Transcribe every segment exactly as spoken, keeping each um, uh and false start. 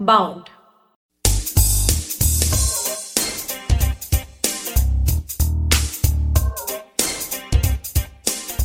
Bound.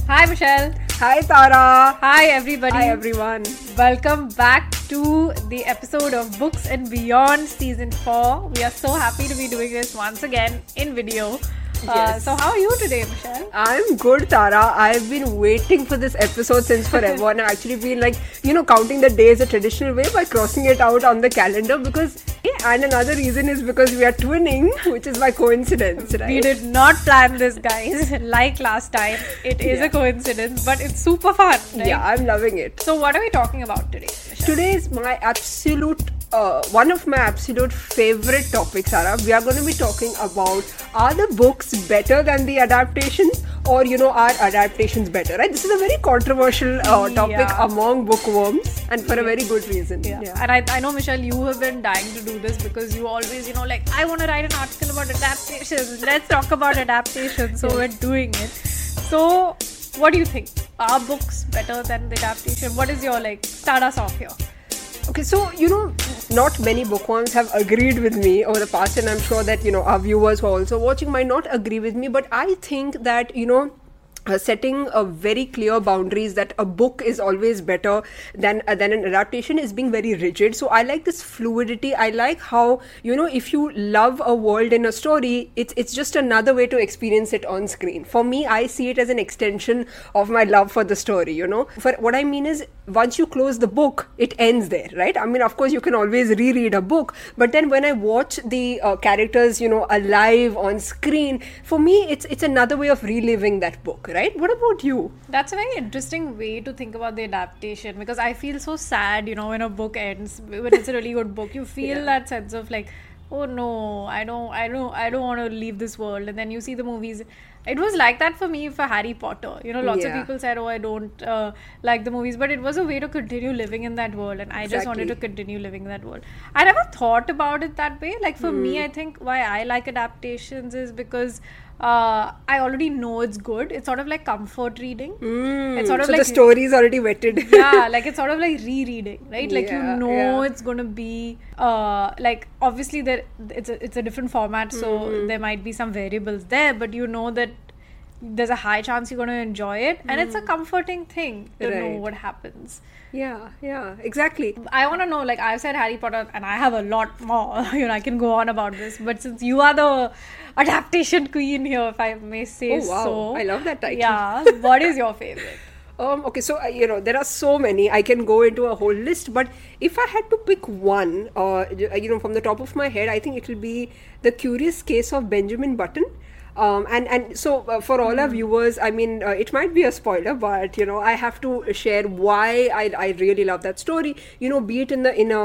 Hi Michelle. Hi Tara. Hi everybody. Hi everyone. Welcome back to the episode of Books and Beyond Season four. We are so happy to be doing this once again in video. Yes. Uh, so how are you today, Michelle? I'm good, Tara. I've been waiting for this episode since forever and I've actually been like, you know, counting the days a traditional way by crossing it out on the calendar because, and another reason is because we are twinning, which is by coincidence, right? We did not plan this, guys, like last time. It is yeah. a coincidence, but it's super fun, right? Yeah, I'm loving it. So what are we talking about today, Michelle? Today is my absolute Uh, one of my absolute favorite topics, Sarah. We are going to be talking about, are the books better than the adaptations, or you know, are adaptations better, right? This is a very controversial uh, topic yeah. among bookworms, and for yeah. a very good reason. Yeah. yeah. And I, I know, Michelle, you have been dying to do this because you always, you know, like, I want to write an article about adaptations. Let's talk about adaptations. So yeah. we're doing it. So what do you think? Are books better than the adaptation? What is your, like, start us off here? Okay, so, you know, not many bookworms have agreed with me over the past, and I'm sure that, you know, our viewers who are also watching might not agree with me, but I think that, you know, Uh, setting a very clear boundaries that a book is always better than uh, than an adaptation is being very rigid. So I like this fluidity. I like how, you know, if you love a world in a story, it's it's just another way to experience it on screen. For me, I see it as an extension of my love for the story, you know. For what I mean is, once you close the book, it ends there, right? I mean, of course, you can always reread a book, but then when I watch the uh, characters, you know, alive on screen, for me, it's it's another way of reliving that book, right? Right? What about you? That's a very interesting way to think about the adaptation, because I feel so sad, you know, when a book ends, when it's a really good book, you feel yeah. that sense of like, oh no, I don't, I don't, I don't want to leave this world. And then you see the movies. It was like that for me for Harry Potter. You know, lots yeah. of people said, oh, I don't uh, like the movies. But it was a way to continue living in that world. And I exactly. just wanted to continue living in that world. I never thought about it that way. Like, for mm. me, I think why I like adaptations is because uh, I already know it's good. It's sort of like comfort reading. Mm. It's sort of so like, the story is already wetted. yeah, like it's sort of like rereading, right? Like yeah, you know yeah. it's going to be, uh, like obviously there it's a, it's a different format. So mm. there might be some variables there, but you know that there's a high chance you're going to enjoy it, and mm. it's a comforting thing to right. know what happens. Yeah, yeah, exactly. I want to know, like, I've said Harry Potter, and I have a lot more, you know, I can go on about this, but since you are the adaptation queen here, if I may say so. Oh, wow, so, I love that title. Yeah, what is your favorite? Um, okay, so, uh, you know, there are so many. I can go into a whole list, but if I had to pick one, uh, you know, from the top of my head, I think it will be The Curious Case of Benjamin Button. Um, and, and so uh, for all mm. our viewers, I mean, uh, it might be a spoiler, but, you know, I have to share why I, I really love that story, you know, be it in the, in a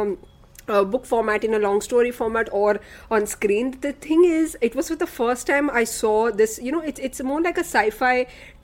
Uh, book format, in a long story format, or on screen. The thing is, it was for the first time I saw this, you know, it's it's more like a sci-fi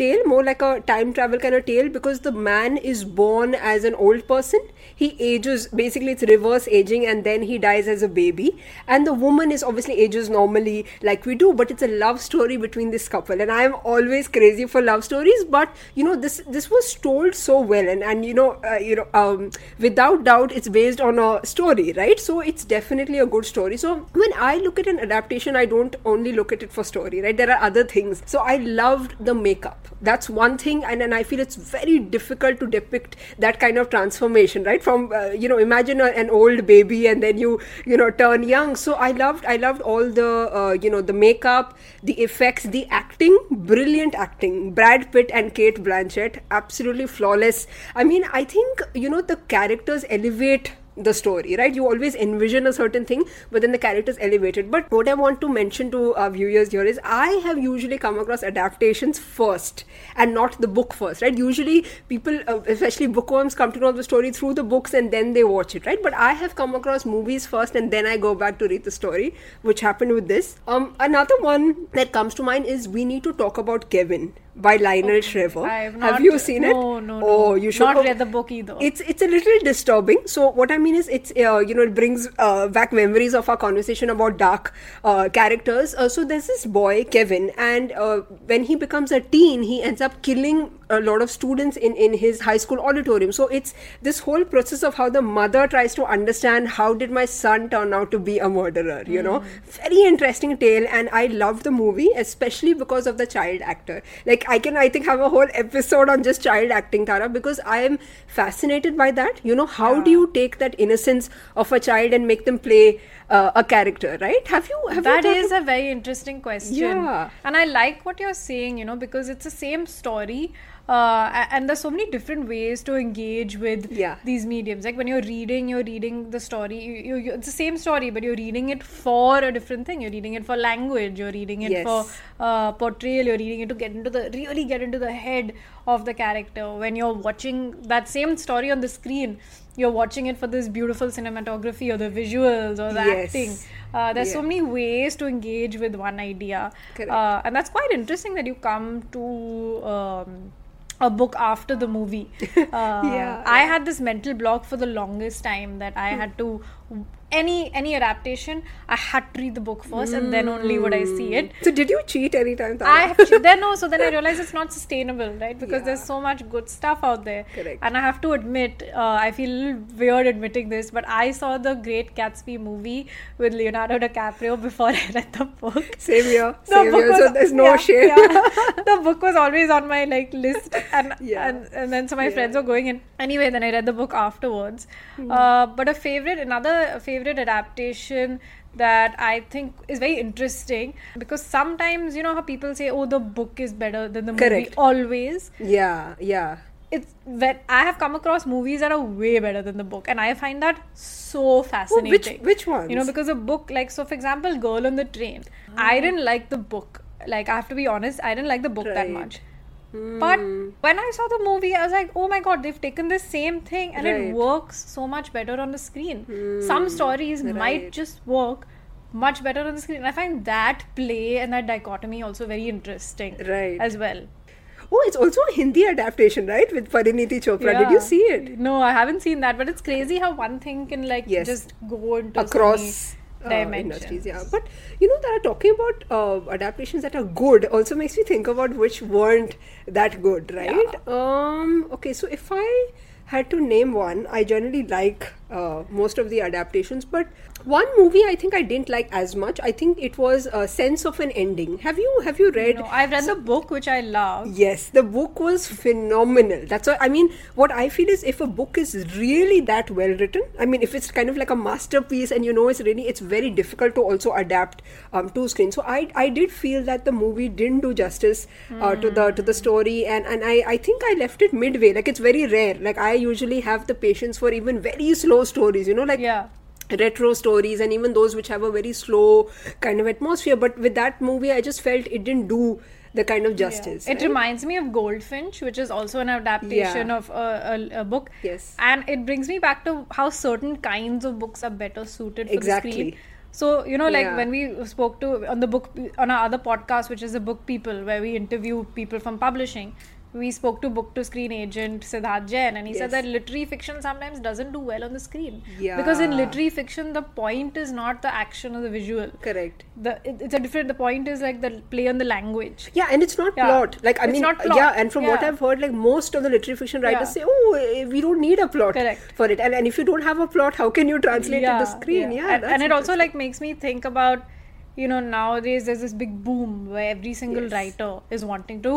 tale, more like a time travel kind of tale, because the man is born as an old person, he ages, basically it's reverse aging, and then he dies as a baby, and the woman is obviously ages normally like we do, but it's a love story between this couple, and I am always crazy for love stories, but you know, this this was told so well, and, and you know, uh, you know, um, without doubt it's based on a story, right? So it's definitely a good story. So when I look at an adaptation, I don't only look at it for story, right? There are other things. So I loved the makeup. That's one thing, and, and I feel it's very difficult to depict that kind of transformation, right? From uh, you know, imagine a, an old baby and then you you know turn young. So I loved I loved all the uh, you know, the makeup, the effects, the acting, brilliant acting. Brad Pitt and Kate Blanchett, absolutely flawless. I mean, I think, you know, the characters elevate the story, right? You always envision a certain thing, but then the character's elevated. But what I want to mention to our viewers here is, I have usually come across adaptations first and not the book first, right? Usually people, uh, especially bookworms, come to know the story through the books and then they watch it, right? But I have come across movies first and then I go back to read the story, which happened with this. Um, another one that comes to mind is We Need to Talk About Kevin by Lionel okay. Shriver. Have, have you seen it? No, no, no. Oh, you should. Not oh, read the book either. It's it's a little disturbing. So what I mean is, it's uh, you know, it brings uh, back memories of our conversation about dark uh, characters. Uh, so there's this boy Kevin, and uh, when he becomes a teen, he ends up killing a lot of students in, in his high school auditorium. So it's this whole process of how the mother tries to understand, how did my son turn out to be a murderer, you mm. know? Very interesting tale, and I loved the movie, especially because of the child actor. Like, I can, I think, have a whole episode on just child acting, Tara, because I am fascinated by that. You know, how yeah. do you take that innocence of a child and make them play uh, a character, right? Have you, have that you is of... a very interesting question. Yeah. And I like what you're saying, you know, because it's the same story. Uh, and there's so many different ways to engage with yeah. these mediums. Like when you're reading, you're reading the story. You, you, you, it's the same story, but you're reading it for a different thing. You're reading it for language. You're reading it yes. for uh, portrayal. You're reading it to get into the really get into the head of the character. When you're watching that same story on the screen, you're watching it for this beautiful cinematography or the visuals or the yes. acting. Uh, there's yeah. so many ways to engage with one idea. Uh, and that's quite interesting that you come to... Um, a book after the movie. Uh, yeah, I yeah. had this mental block for the longest time that I had to, any any adaptation, I had to read the book first mm. and then only would I see it. So did you cheat any time? I have che- then no, so then I realized it's not sustainable, right? Because yeah. there's so much good stuff out there. Correct. And I have to admit, uh, I feel a little weird admitting this, but I saw The Great Gatsby movie with Leonardo DiCaprio before I read the book. Same here. The Same here. Was, so there's no yeah, shame. Yeah. The book was always on my like list, and yeah. and, and then so my yeah. friends were going in. Anyway, then I read the book afterwards. Mm. Uh, but a favorite, another favorite adaptation that I think is very interesting, because sometimes, you know, how people say, oh, the book is better than the Correct. movie always. Yeah, yeah. It's that I have come across movies that are way better than the book, and I find that so fascinating. Oh, which, which ones? You know, because a book, like, so for example, Girl on the Train, oh. I didn't like the book. Like, I have to be honest, I didn't like the book right. that much. Mm. But when I saw the movie, I was like, oh my god, they've taken this same thing and right. it works so much better on the screen. Mm. Some stories right. might just work much better on the screen. And I find that play and that dichotomy also very interesting right. as well. Oh, it's also a Hindi adaptation, right? With Parineeti Chopra. Yeah. Did you see it? No, I haven't seen that. But it's crazy how one thing can like yes. just go into across... Uh, industries, yeah. But you know, that are talking about uh, adaptations that are good also makes me think about which weren't that good, right? Yeah. Um, okay, so if I had to name one, I generally like uh, most of the adaptations, but one movie I think I didn't like as much. I think it was uh, Sense of an Ending. Have you have you read? No, I've read so, the book, which I love. Yes, the book was phenomenal. That's what I mean. What I feel is, if a book is really that well written, I mean, if it's kind of like a masterpiece, and you know, it's really it's very difficult to also adapt um, to screen. So I I did feel that the movie didn't do justice uh, mm. to the to the story, and and I I think I left it midway. Like, it's very rare. Like, I usually have the patience for even very slow stories. You know, like. Yeah. Retro stories, and even those which have a very slow kind of atmosphere, but with that movie I just felt it didn't do the kind of justice. Yeah. It right? reminds me of Goldfinch, which is also an adaptation yeah. of a, a, a book. Yes. And it brings me back to how certain kinds of books are better suited for exactly. the screen. So, you know, like yeah. when we spoke to on the book on our other podcast, which is the Book People, where we interview people from publishing, we spoke to book-to-screen agent Siddharth Jain, and he yes. said that literary fiction sometimes doesn't do well on the screen. Yeah. Because in literary fiction, the point is not the action or the visual. Correct. The it, it's a different, the point is like the play on the language. Yeah, and it's not yeah. plot. Like, I it's mean, not plot. Yeah, and from yeah. what I've heard, like most of the literary fiction writers yeah. say, oh, we don't need a plot Correct. For it. And, and if you don't have a plot, how can you translate yeah, it to the screen? Yeah, yeah and, and it also like makes me think about, you know, nowadays there's this big boom where every single yes. writer is wanting to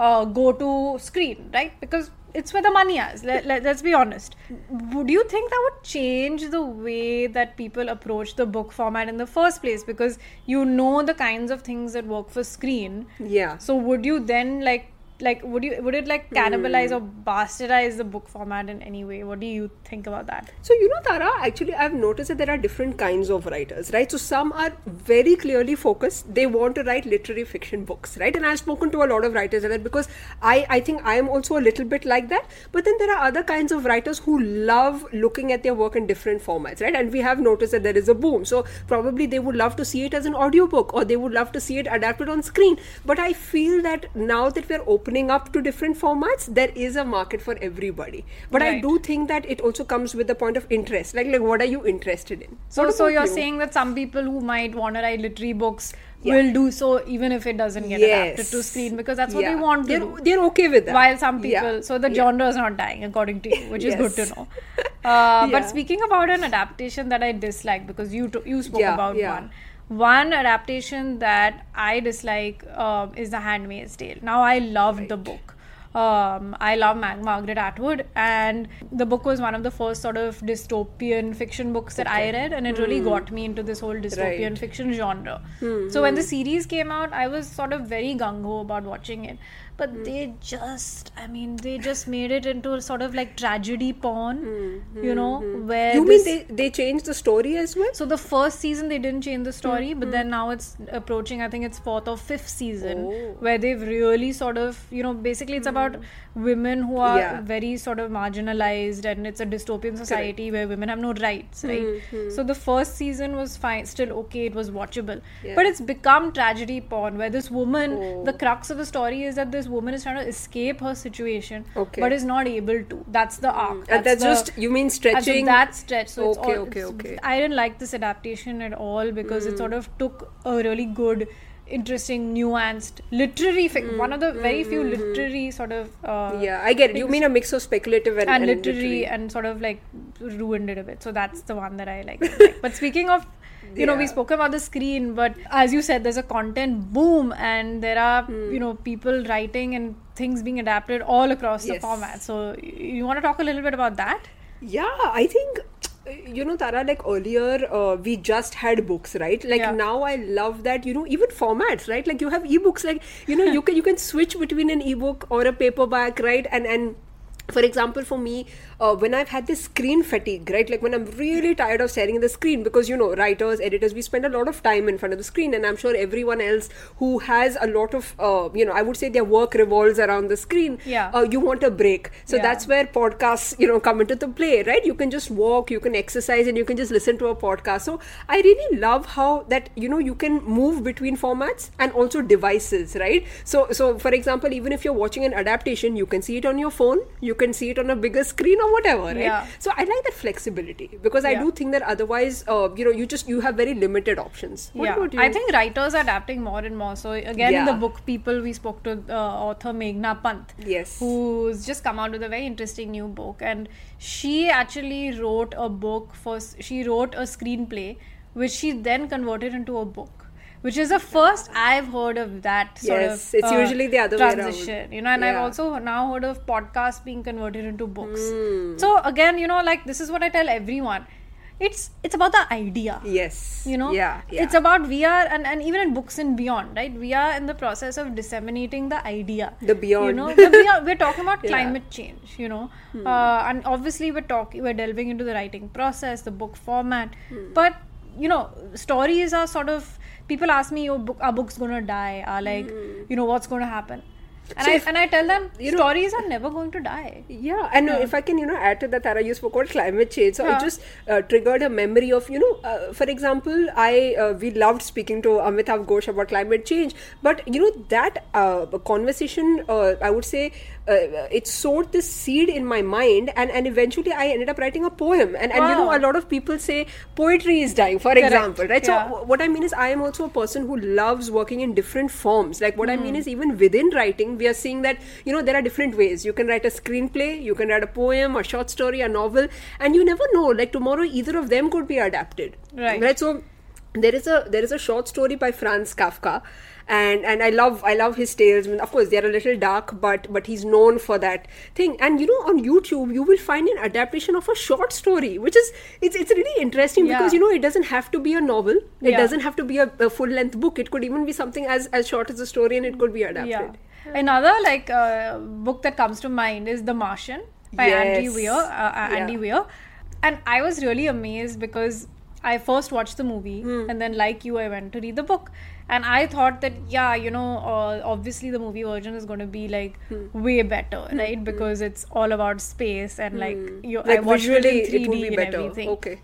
Uh, go to screen, right? Because it's where the money is. Let, let, let's be honest. Would you think that would change the way that people approach the book format in the first place? Because you know the kinds of things that work for screen. Yeah. So would you then like, like, would you would it like cannibalize mm. or bastardize the book format in any way? What do you think about that? So, you know, Tara, actually, I've noticed that there are different kinds of writers, right? So some are very clearly focused. They want to write literary fiction books, right? And I've spoken to a lot of writers like that, because I, I think I am also a little bit like that. But then there are other kinds of writers who love looking at their work in different formats, right? And we have noticed that there is a boom. So probably they would love to see it as an audiobook, or they would love to see it adapted on screen. But I feel that now that we're open opening up to different formats, there is a market for everybody. But right. I do think that it also comes with the point of interest. Like, like what are you interested in? So, so you're you? saying that some people who might want to write literary books yeah. will do so even if it doesn't get yes. adapted to screen, because that's what yeah. they want to they're, do. They're okay with that. While some people... Yeah. So the yeah. genre is not dying, according to you, which yes. is good to know. Uh, yeah. But speaking about an adaptation that I dislike, because you, t- you spoke yeah, about yeah. one. One adaptation that I dislike uh, is The Handmaid's Tale. Now, I loved right. the book. Um, I love Mag- Margaret Atwood, and the book was one of the first sort of dystopian fiction books that okay. I read, and it mm. really got me into this whole dystopian right. fiction genre. Mm-hmm. So when the series came out, I was sort of very gung-ho about watching it. But mm. they just, I mean, they just made it into a sort of like tragedy porn, mm-hmm. you know, where... You mean they, they changed the story as well? So the first season, they didn't change the story, mm-hmm. but then now it's approaching, I think it's fourth or fifth season, oh. where they've really sort of, you know, basically it's mm-hmm. about women who are yeah. very sort of marginalized, and it's a dystopian society Correct. where women have no rights, right? Mm-hmm. So the first season was fine, still okay, it was watchable. Yeah. But it's become tragedy porn, where this woman, oh. the crux of the story is that this woman is trying to escape her situation okay. but is not able to. That's the arc. That's, and that's the, just, you mean stretching? That's stretch. So okay, all, okay, okay. I didn't like this adaptation at all, because mm. it sort of took a really good, interesting, nuanced, literary, fi- mm. one of the very mm-hmm. few literary sort of... Uh, yeah, I get it. You mean a mix of speculative and, and, and literary, literary and sort of like ruined it a bit. So that's the one that I like. like. But speaking of You yeah. know, we spoke about the screen, but as you said, there's a content boom, and there are, mm. you know, people writing and things being adapted all across yes. the format. So, you want to talk a little bit about that? Yeah, I think... You know, Tara, like earlier, uh, we just had books, right? Like yeah. now I love that, you know, even formats, right? Like you have ebooks, like, you know, you can you can switch between an ebook or a paperback, right? And, and for example, for me, uh, when I've had this screen fatigue, right? Like when I'm really tired of staring at the screen, because, you know, writers, editors, we spend a lot of time in front of the screen, and I'm sure everyone else who has a lot of, uh, you know, I would say their work revolves around the screen. Yeah. Uh, you want a break. So yeah. that's where podcasts, you know, come into the play, right? You can just walk, you can exercise, and you can just listen to a podcast. So I really love how that, you know, you can move between formats and also devices, right? So, so for example, even if you're watching an adaptation, you can see it on your phone, you can see it on a bigger screen or whatever, right? Yeah. So I like that flexibility, because yeah. I do think that otherwise, uh, you know, you just, you have very limited options. What yeah. about you? I think writers are adapting more and more. So again, yeah. the book people, we spoke to uh, author Meghna Pant, yes. who's just come out with a very interesting new book. And she actually wrote a book for, she wrote a screenplay, which she then converted into a book. Which is the first I've heard of that sort yes, of uh, it's usually the other transition, way around. You know, and yeah. I've also now heard of podcasts being converted into books. Mm. So again, you know, like this is what I tell everyone. It's it's about the idea. Yes. You know? Yeah. yeah. It's about we are, and, and even in Books and Beyond, right? We are in the process of disseminating the idea. The beyond. You know, the beyond, we're talking about yeah. climate change, you know. Mm. Uh, and obviously we're talking, we're delving into the writing process, the book format. Mm. But, you know, stories are sort of, people ask me, oh, book, are books going to die? Are like, mm. you know, what's going to happen? And, so I, if, and I tell them, you know, stories are never going to die. Yeah, and yeah. if I can, you know, add to that, Tara, you spoke about climate change. So yeah. it just uh, triggered a memory of, you know, uh, for example, I uh, we loved speaking to Amitav Ghosh about climate change. But, you know, that uh, conversation, uh, I would say, uh, it sowed this seed in my mind. And, and eventually I ended up writing a poem. And, wow. and, you know, a lot of people say poetry is dying, for Correct. example, right? Yeah. So what I mean is I am also a person who loves working in different forms. Like what mm. I mean is even within writing, we are seeing that, you know, there are different ways. You can write a screenplay, you can write a poem, a short story, a novel, and you never know, like tomorrow either of them could be adapted. Right. Right. So there is a there is a short story by Franz Kafka. And and I love I love his tales. I mean, of course, they are a little dark, but but he's known for that thing. And you know, on YouTube, you will find an adaptation of a short story, which is it's it's really interesting yeah. because you know it doesn't have to be a novel. It yeah. doesn't have to be a, a full length book. It could even be something as as short as a story, and it could be adapted. Yeah. Another like uh, book that comes to mind is The Martian by yes. Andy Weir. Uh, uh, Andy yeah. Weir, and I was really amazed because I first watched the movie, mm. and then like you, I went to read the book. And I thought that, yeah, you know, uh, obviously the movie version is going to be like mm. way better, right? Mm. Because it's all about space and mm. like, you, like I watched it in three D it will be and better. everything. Okay.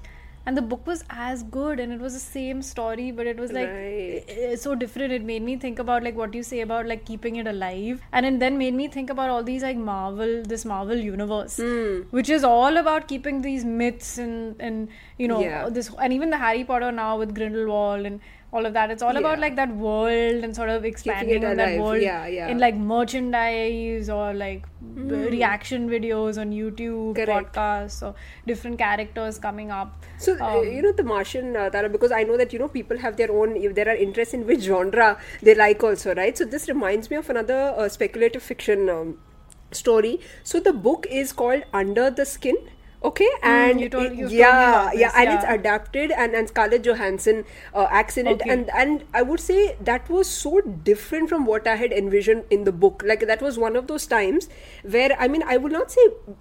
And the book was as good, and it was the same story, but it was like right. so different. It made me think about like what you say about like keeping it alive, and it then made me think about all these like Marvel, this Marvel universe, mm. which is all about keeping these myths and and you know yeah. this, and even the Harry Potter now with Grindelwald and all of that. It's all yeah. about like that world and sort of expanding on that world yeah, yeah. in like merchandise or like mm. reaction videos on YouTube, Correct. podcasts, or different characters coming up. So um, you know, The Martian, uh, Tara, because I know that you know people have their own, if there are interests in which genre they like also, right? So this reminds me of another uh, speculative fiction um, story. So the book is called Under the Skin. Okay, and mm, you told, you yeah, yeah, and yeah. it's adapted, and, and Scarlett Johansson uh, acts in it, okay. and and I would say that was so different from what I had envisioned in the book. Like that was one of those times where, I mean, I would not say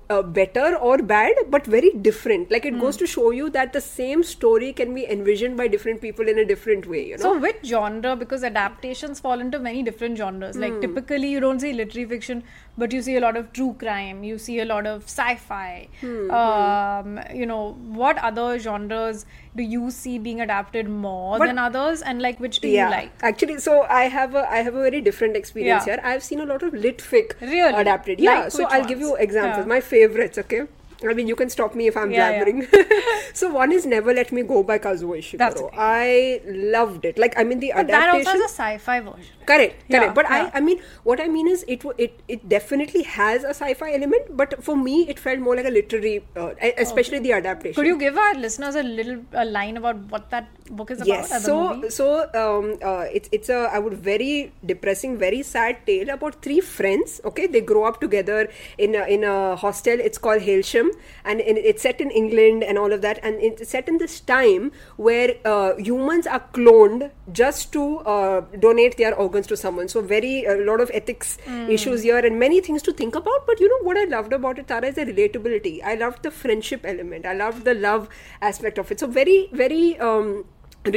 uh, better or bad, but very different. Like it mm. goes to show you that the same story can be envisioned by different people in a different way. You know. So which genre? Because adaptations fall into many different genres. Mm. Like typically, you don't see literary fiction, but you see a lot of true crime. You see a lot of sci-fi. Mm. Uh, Um, you know, what other genres do you see being adapted more but, than others, and like which do yeah, you like? Actually, so I have a I have a very different experience yeah. here. I've seen a lot of lit fic really? adapted. Yeah, like so I'll ones? give you examples. Yeah. My favorites, okay? I mean, you can stop me if I'm yeah, blabbering. Yeah. So one is Never Let Me Go by Kazuo Ishiguro. I loved it. Like, I mean, the but adaptation... But that also has a sci-fi version. Correct, correct. Yeah, but yeah. I, I mean, what I mean is, it it it definitely has a sci-fi element, but for me, it felt more like a literary, uh, especially okay. the adaptation. Could you give our listeners a little a line about what that book is about? Yes, so, so um, uh, it's it's a, I would, very depressing, very sad tale about three friends, okay? They grow up together in a, in a hostel. It's called Hailsham. And it's set in England and all of that, and it's set in this time where uh, humans are cloned just to uh, donate their organs to someone. So very a lot of ethics mm. issues here and many things to think about. But you know what I loved about it, Tara, is the relatability. I loved the friendship element. I loved the love aspect of it. So very, very um,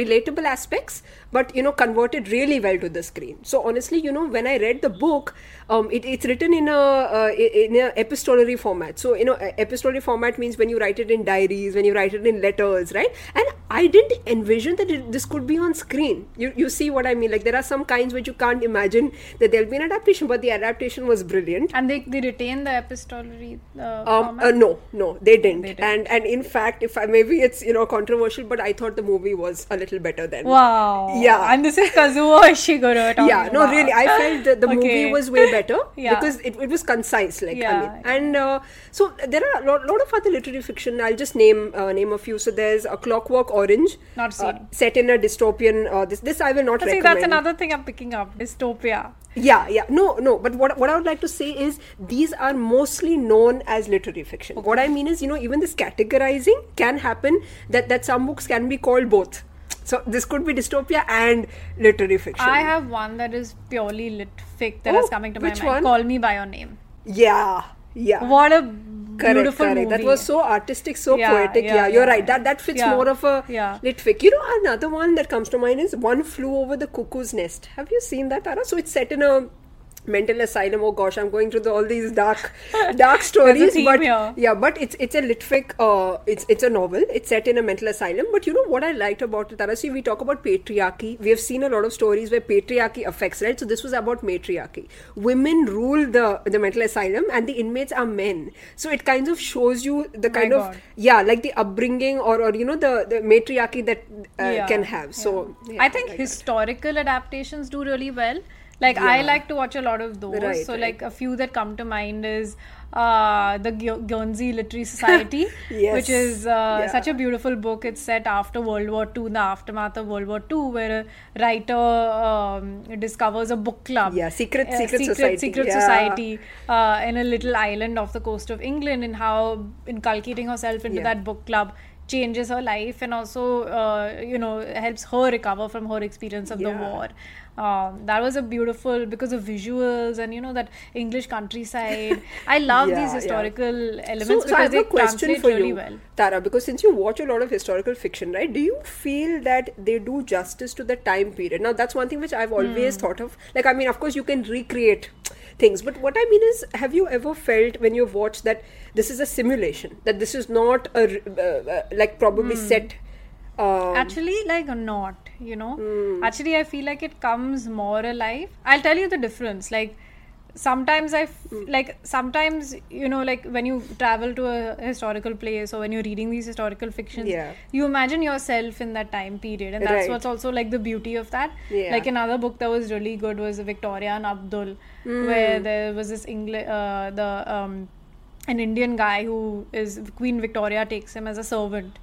relatable aspects, but you know, converted really well to the screen. So honestly, you know, when I read the book, um, it, it's written in a uh, in a epistolary format. So you know, epistolary format means when you write it in diaries, when you write it in letters, right? And I didn't envision that it, this could be on screen. You you see what I mean? Like there are some kinds which you can't imagine that there'll be an adaptation, but the adaptation was brilliant. And they they retain the epistolary uh, um, format? Uh, no, no, they didn't. They didn't. And and in fact, if I, maybe it's you know controversial, but I thought the movie was a little better than. Wow. Yeah, and this is Kazuo Ishiguro. Yeah, no, about. really, I felt the, the okay. movie was way better yeah. because it, it was concise. Like, yeah, I mean, yeah. and uh, so there are a lot, lot of other literary fiction. I'll just name uh, name a few. So there's A Clockwork Orange, not seen. Uh, set in a dystopian. Uh, this this I will not I recommend. See, that's another thing I'm picking up. Dystopia. Yeah, yeah, no, no. But what what I would like to say is these are mostly known as literary fiction. Okay. What I mean is, you know, even this categorizing can happen. That that some books can be called both. So this could be dystopia and literary fiction. I have one that is purely lit fic that oh, is coming to my mind. One? Call Me By Your Name. Yeah, yeah. What a correct, beautiful correct. movie. That was so artistic, so yeah, poetic. Yeah, yeah you're yeah, right. That that fits yeah, more of a yeah. lit fic. You know, another one that comes to mind is One Flew Over the Cuckoo's Nest. Have you seen that, Tara? So it's set in a mental asylum. Oh gosh, I'm going through the, all these dark dark stories, but here. yeah but it's it's a lit fic, uh, it's it's a novel, it's set in a mental asylum. But you know what I liked about it, Tara, see, we talk about patriarchy. We have seen a lot of stories where patriarchy affects, right? So this was about matriarchy. Women rule the the mental asylum and the inmates are men. So it kind of shows you the kind My of God. yeah like the upbringing or, or you know the, the matriarchy that uh, yeah. can have. So yeah. Yeah, I think I like historical that. adaptations do really well. Like, yeah. I like to watch a lot of those. Right, so, right. like, a few that come to mind is uh, the Guernsey Literary Society, yes. which is uh, yeah. such a beautiful book. It's set after World War Two, in the aftermath of World War Two, where a writer um, discovers a book club. Yeah, Secret, uh, secret, secret Society. Secret yeah. Society uh, in a little island off the coast of England, and how inculcating herself into yeah. that book club changes her life and also, uh, you know, helps her recover from her experience of yeah. the war. Um, that was a beautiful, because of visuals and you know that English countryside. I love yeah, these historical yeah. elements so, because so I have they a question for really you, well. Tara, because since you watch a lot of historical fiction, right? Do you feel that they do justice to the time period? Now that's one thing which I've always mm. thought of. Like, I mean, of course you can recreate things. But what I mean is, have you ever felt when you've watched that this is a simulation, that this is not a, uh, like probably mm. set... Um, actually, like not, you know. Mm. Actually, I feel like it comes more alive. I'll tell you the difference. Like, sometimes I, f- mm. like, sometimes, you know, like when you travel to a historical place or when you're reading these historical fictions, yeah. you imagine yourself in that time period. And that's right. what's also like the beauty of that. Yeah. Like another book that was really good was Victoria and Abdul, mm. where there was this English, uh, the um, an Indian guy who is, Queen Victoria takes him as a servant.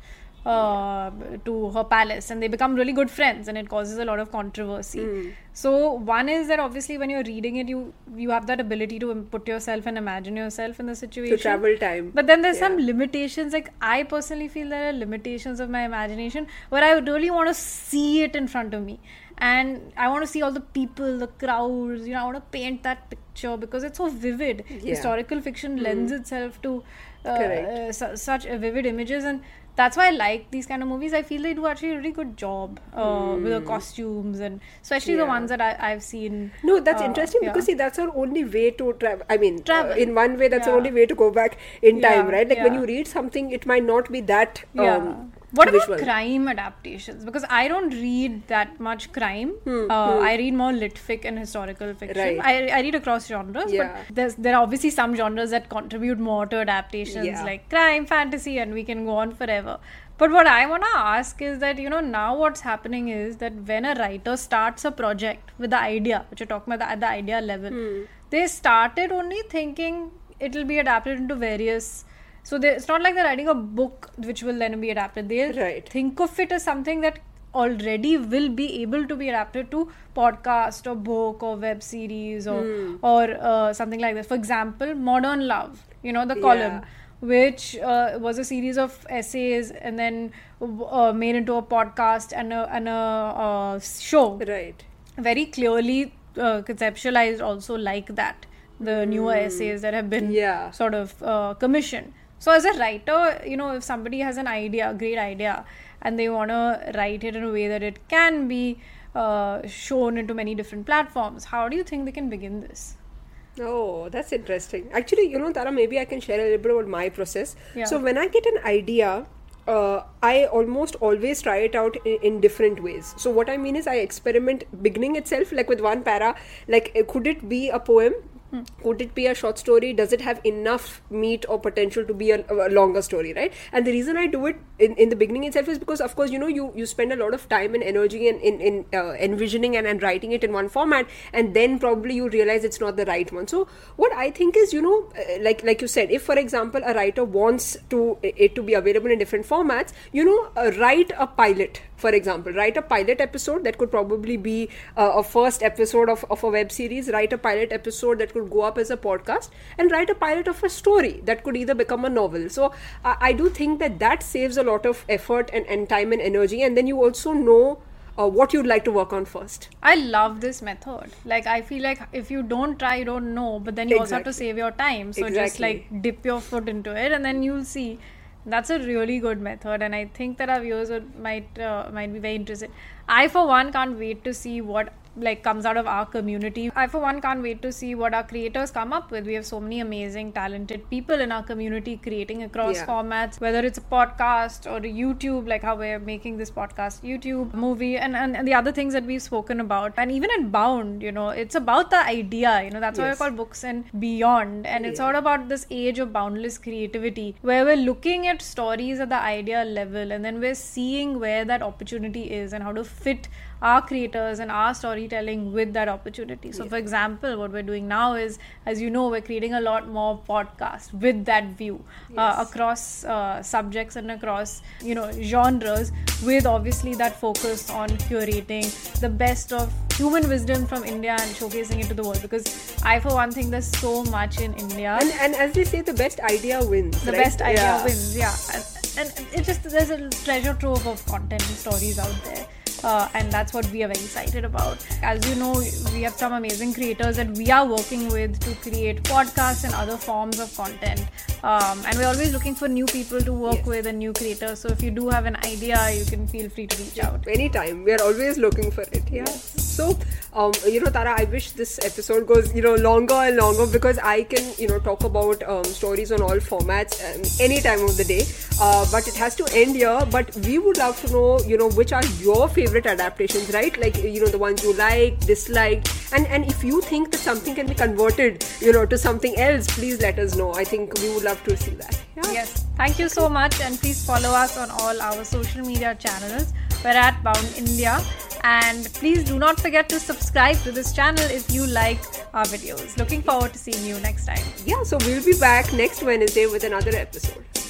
Uh, to her palace, and they become really good friends, and it causes a lot of controversy. Mm. So one is that obviously when you're reading it, you you have that ability to put yourself and imagine yourself in the situation. To travel time. But then there's yeah. some limitations. Like I personally feel there are limitations of my imagination where I really want to see it in front of me. And I want to see all the people, the crowds, you know, I want to paint that picture because it's so vivid. Yeah. Historical fiction lends mm. itself to uh, uh, su- such uh, vivid images, and that's why I like these kind of movies. I feel they do actually a really good job uh, mm. with the costumes, and especially yeah. the ones that I, I've seen. No, that's uh, interesting yeah. because see, that's our only way to travel. I mean, travel. Uh, in one way, that's yeah. our only way to go back in yeah. time, right? Like yeah. when you read something, it might not be that um, yeah. What visual. About crime adaptations? Because I don't read that much crime. Hmm. Uh, hmm. I read more lit fic and historical fiction. Right. I, I read across genres, yeah. but there's, there are obviously some genres that contribute more to adaptations yeah. like crime, fantasy, and we can go on forever. But what I want to ask is that, you know, now what's happening is that when a writer starts a project with the idea, which you're talking about at the idea level, hmm. they started only thinking it'll be adapted into various... So they, it's not like they're writing a book which will then be adapted. They'll right. think of it as something that already will be able to be adapted to podcast or book or web series or mm. or uh, something like that. For example, Modern Love, you know, the column, yeah. which uh, was a series of essays and then uh, made into a podcast and a, and a uh, show. Right. Very clearly uh, conceptualized also like that. The newer mm. essays that have been yeah. sort of uh, commissioned. So as a writer, you know, if somebody has an idea, a great idea, and they want to write it in a way that it can be uh, shown into many different platforms, how do you think they can begin this? Oh, that's interesting. Actually, you know, Tara, maybe I can share a little bit about my process. Yeah. So when I get an idea, uh, I almost always try it out in, in different ways. So what I mean is I experiment beginning itself, like with one para, like could it be a poem? Hmm. Could it be a short story? Does it have enough meat or potential to be a, a longer story, right? And the reason I do it in, in the beginning itself is because, of course, you know, you, you spend a lot of time and energy in, in, in uh, envisioning and, and writing it in one format, and then probably you realize it's not the right one. So what I think is, you know, uh, like like you said, if, for example, a writer wants to it to be available in different formats, you know, uh, write a pilot. For example, write a pilot episode that could probably be uh, a first episode of, of a web series, write a pilot episode that could go up as a podcast, and write a pilot of a story that could either become a novel. So uh, I do think that that saves a lot of effort and, and time and energy, and then you also know uh, what you'd like to work on first. I love this method. Like, I feel like if you don't try, you don't know, but then you exactly. also have to save your time. So exactly. just like dip your foot into it and then you'll see. That's a really good method, and I think that our viewers would, might uh, might be very interested. I, for one, can't wait to see what like comes out of our community. I, for one, can't wait to see what our creators come up with. We have so many amazing, talented people in our community creating across yeah. formats, whether it's a podcast or a YouTube, like how we're making this podcast, YouTube, movie, and, and, and the other things that we've spoken about. And even in Bound, you know, it's about the idea, you know, that's yes. why we call Books and Beyond. And yeah. it's all about this age of boundless creativity, where we're looking at stories at the idea level, and then we're seeing where that opportunity is and how to fit our creators and our storytelling with that opportunity. So yeah. for example, what we're doing now is, as you know, we're creating a lot more podcasts with that view yes. uh, across uh, subjects and across, you know, genres, with obviously that focus on curating the best of human wisdom from India and showcasing it to the world, because I, for one, think there's so much in India, and, and as they say, the best idea wins. The right? best idea yeah. wins yeah and, and it just, there's a treasure trove of content and stories out there. uh, and that's what we are very excited about. As you know, we have some amazing creators that we are working with to create podcasts and other forms of content, um, and we're always looking for new people to work yes. with and new creators. So if you do have an idea, you can feel free to reach out anytime. We are always looking for it. Yeah. Yes. So um, you know, Tara, I wish this episode goes you know longer and longer, because I can you know talk about um, stories on all formats um, any time of the day, uh, but it has to end here. But we would love to know you know which are your favorite adaptations, right? Like you know the ones you like, disliked, and and if you think that something can be converted you know to something else, please let us know. I think we would love to see that. Yeah? Yes, thank you so much, and please follow us on all our social media channels. We're at Bound India, and please do not forget to subscribe to this channel if you like our videos. Looking forward to seeing you next time. Yeah, so we'll be back next Wednesday with another episode.